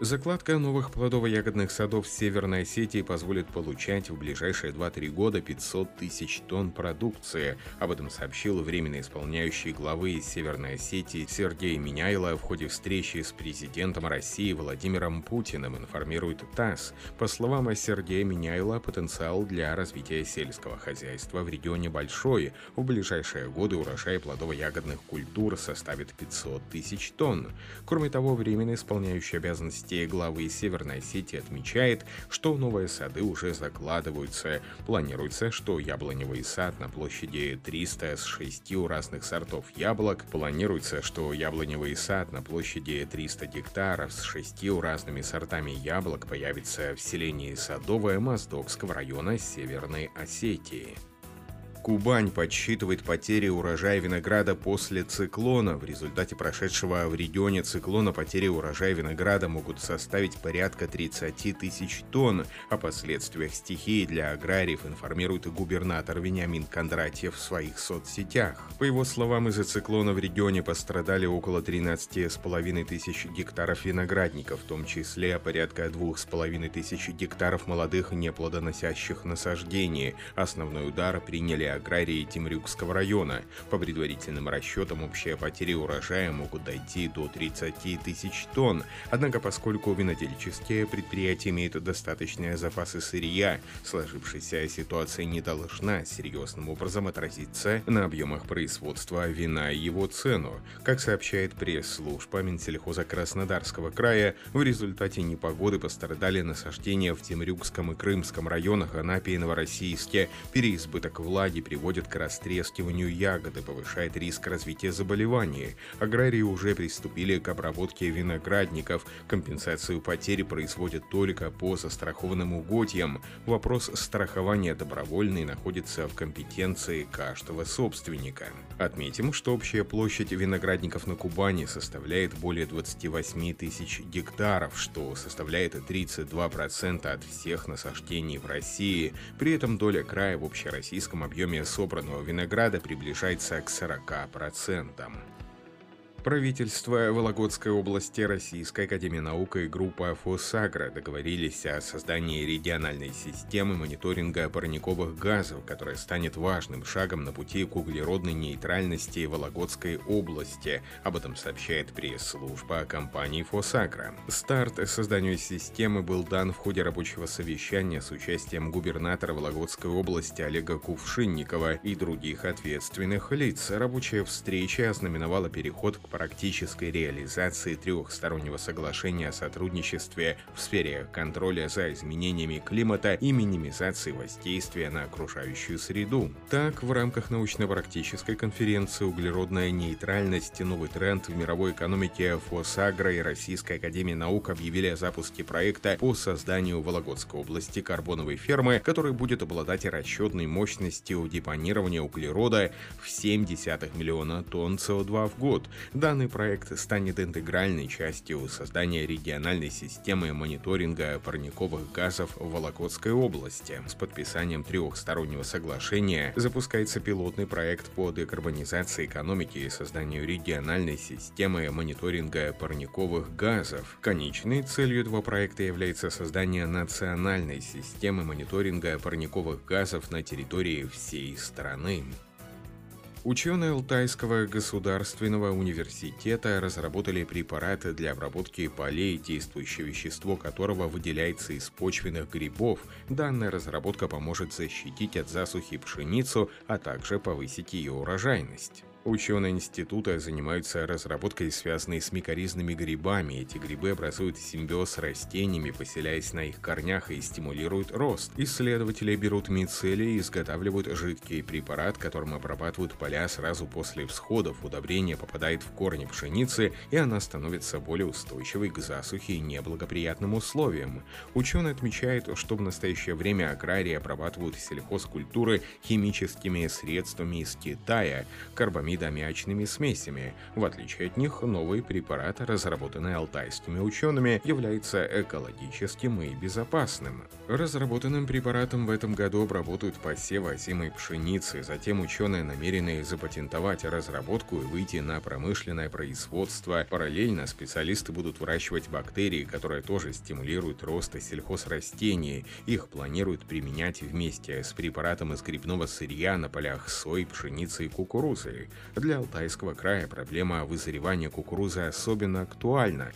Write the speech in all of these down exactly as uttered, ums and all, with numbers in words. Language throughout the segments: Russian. Закладка новых плодово-ягодных садов в Северной Осетии позволит получать в ближайшие два-три года пятьсот тысяч тонн продукции. Об этом сообщил временно исполняющий главы Северной Осетии Сергей Меняйло в ходе встречи с президентом России Владимиром Путиным, информирует ТАСС. По словам Сергея Меняйло, потенциал для развития сельского хозяйства в регионе большой. В ближайшие годы урожай плодово-ягодных культур составит пятьсот тысяч тонн. Кроме того, временно исполняющий обязанности главы Северной Осетии отмечает, что новые сады уже закладываются. Планируется, что яблоневый сад на площади триста с шестью разных сортов яблок. Планируется, что яблоневый сад на площади триста гектаров с шестью разными сортами яблок появится в селении Садовое Моздокского района Северной Осетии. Кубань подсчитывает потери урожая винограда после циклона. В результате прошедшего в регионе циклона потери урожая винограда могут составить порядка тридцать тысяч тонн. О последствиях стихии для аграриев информирует и губернатор Вениамин Кондратьев в своих соцсетях. По его словам, из-за циклона в регионе пострадали около тринадцать с половиной тысяч гектаров виноградников, в том числе порядка две с половиной тысячи гектаров молодых неплодоносящих насаждений. Основной удар приняли аграрии Темрюкского района. По предварительным расчетам, общие потери урожая могут дойти до тридцати тысяч тонн. Однако, поскольку винодельческие предприятия имеют достаточные запасы сырья, сложившаяся ситуация не должна серьезным образом отразиться на объемах производства вина и его цену. Как сообщает пресс-служба Минсельхоза Краснодарского края, в результате непогоды пострадали насаждения в Темрюкском и Крымском районах, Анапе и Новороссийске. Переизбыток влаги приводит к растрескиванию ягоды, повышает риск развития заболеваний. Аграрии уже приступили к обработке виноградников. Компенсацию потери производят только по застрахованным угодьям. Вопрос страхования добровольной находится в компетенции каждого собственника. Отметим, что общая площадь виноградников на Кубани составляет более двадцати восьми тысяч гектаров, что составляет тридцать два процента от всех насаждений в России. При этом доля края в общероссийском в объеме собранного винограда приближается к сорока процентам. Правительство Вологодской области, Российская академия наук и группа ФосАгро договорились о создании региональной системы мониторинга парниковых газов, которая станет важным шагом на пути к углеродной нейтральности Вологодской области. Об этом сообщает пресс-служба компании ФосАгро. Старт созданию системы был дан в ходе рабочего совещания с участием губернатора Вологодской области Олега Кувшинникова и других ответственных лиц. Рабочая встреча ознаменовала переход к практической реализации трехстороннего соглашения о сотрудничестве в сфере контроля за изменениями климата и минимизации воздействия на окружающую среду. Так, в рамках научно-практической конференции «Углеродная нейтральность. Новый тренд в мировой экономике» ФосАгро и Российская академия наук объявили о запуске проекта по созданию в Вологодской области карбоновой фермы, который будет обладать расчетной мощностью депонирования углерода в семь целых семь десятых миллиона тонн СО2 в год. Данный проект станет интегральной частью создания региональной системы мониторинга парниковых газов в Вологодской области. С подписанием трехстороннего соглашения запускается пилотный проект по декарбонизации экономики и созданию региональной системы мониторинга парниковых газов. Конечной целью этого проекта является создание национальной системы мониторинга парниковых газов на территории всей страны. Ученые Алтайского государственного университета разработали препараты для обработки полей, действующее вещество которого выделяется из почвенных грибов. Данная разработка поможет защитить от засухи пшеницу, а также повысить ее урожайность. Ученые института занимаются разработкой, связанной с микоризными грибами. Эти грибы образуют симбиоз с растениями, поселяясь на их корнях и стимулируют рост. Исследователи берут мицелий и изготавливают жидкий препарат, которым обрабатывают поля сразу после всходов. Удобрение попадает в корни пшеницы, и она становится более устойчивой к засухе и неблагоприятным условиям. Ученые отмечают, что в настоящее время аграрии обрабатывают сельхозкультуры химическими средствами из Китая. Карбамид амиачными смесями. В отличие от них, новый препарат, разработанный алтайскими учеными, является экологическим и безопасным. Разработанным препаратом в этом году обработают посевы озимой пшеницы, затем ученые намерены запатентовать разработку и выйти на промышленное производство. Параллельно специалисты будут выращивать бактерии, которые тоже стимулируют рост сельхозрастений. Их планируют применять вместе с препаратом из грибного сырья на полях сои, пшеницы и кукурузы. Для Алтайского края проблема вызревания кукурузы особенно актуальна.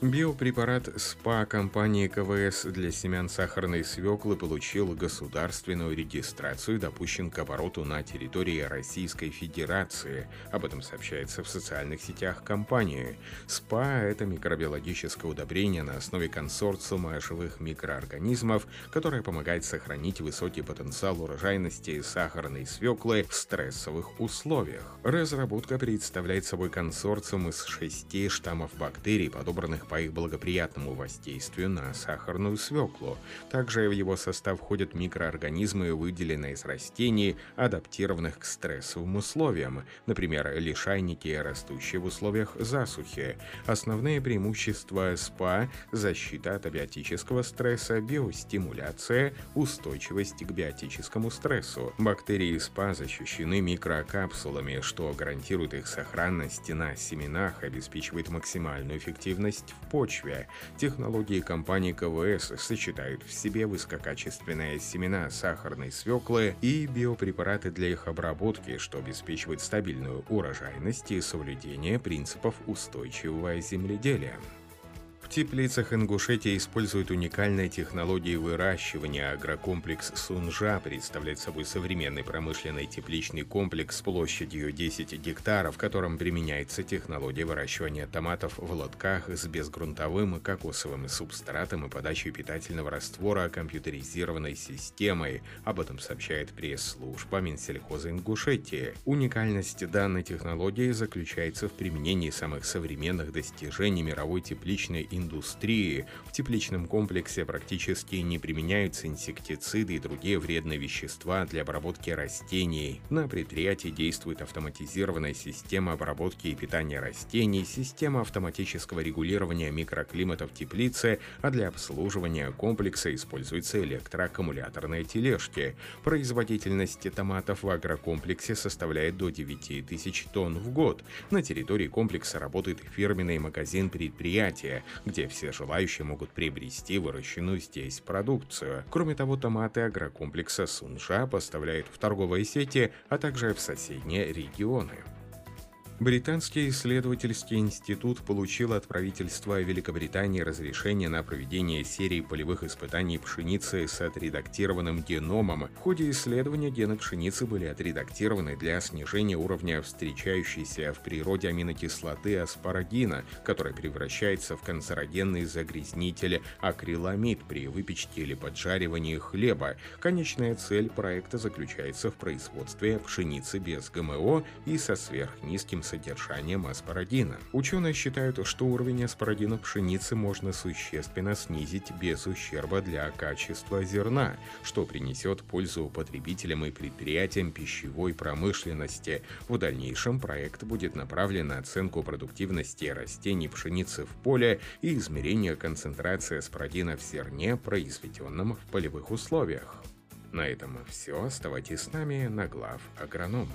Биопрепарат СПА компании КВС для семян сахарной свеклы получил государственную регистрацию и допущен к обороту на территории Российской Федерации. Об этом сообщается в социальных сетях компании. СПА – это микробиологическое удобрение на основе консорциума живых микроорганизмов, которое помогает сохранить высокий потенциал урожайности сахарной свеклы в стрессовых условиях. Разработка представляет собой консорциум из шести штаммов бактерий, подобранных по их благоприятному воздействию на сахарную свеклу. Также в его состав входят микроорганизмы, выделенные из растений, адаптированных к стрессовым условиям, например, лишайники, растущие в условиях засухи. Основные преимущества СПА – защита от абиотического стресса, биостимуляция, устойчивость к биотическому стрессу. Бактерии СПА защищены микрокапсулами, что гарантирует их сохранность на семенах, обеспечивает максимальную эффективность в почве. Технологии компании КВС сочетают в себе высококачественные семена сахарной свеклы и биопрепараты для их обработки, что обеспечивает стабильную урожайность и соблюдение принципов устойчивого земледелия. В теплицах Ингушетии используют уникальные технологии выращивания. Агрокомплекс Сунжа представляет собой современный промышленный тепличный комплекс с площадью десять гектаров, в котором применяется технология выращивания томатов в лотках с безгрунтовым кокосовым субстратом и подачей питательного раствора компьютеризированной системой. Об этом сообщает пресс-служба Минсельхоза Ингушетии. Уникальность данной технологии заключается в применении самых современных достижений мировой тепличной индустрии. индустрии. В тепличном комплексе практически не применяются инсектициды и другие вредные вещества для обработки растений. На предприятии действует автоматизированная система обработки и питания растений, система автоматического регулирования микроклимата в теплице, а для обслуживания комплекса используются электроаккумуляторные тележки. Производительность томатов в агрокомплексе составляет до девяти тысяч тонн в год. На территории комплекса работает фирменный магазин предприятия, где все желающие могут приобрести выращенную здесь продукцию. Кроме того, томаты агрокомплекса Сунжа поставляют в торговые сети, а также в соседние регионы. Британский исследовательский институт получил от правительства Великобритании разрешение на проведение серии полевых испытаний пшеницы с отредактированным геномом. В ходе исследования гены пшеницы были отредактированы для снижения уровня встречающейся в природе аминокислоты аспарагина, которая превращается в канцерогенный загрязнитель акриламид при выпечке или поджаривании хлеба. Конечная цель проекта заключается в производстве пшеницы без ГМО и со сверхнизким содержанием аспарагина. Ученые считают, что уровень аспарагина в пшенице можно существенно снизить без ущерба для качества зерна, что принесет пользу потребителям и предприятиям пищевой промышленности. В дальнейшем проект будет направлен на оценку продуктивности растений пшеницы в поле и измерение концентрации аспарагина в зерне, произведенном в полевых условиях. На этом все. Оставайтесь с нами на ГлавАгроном.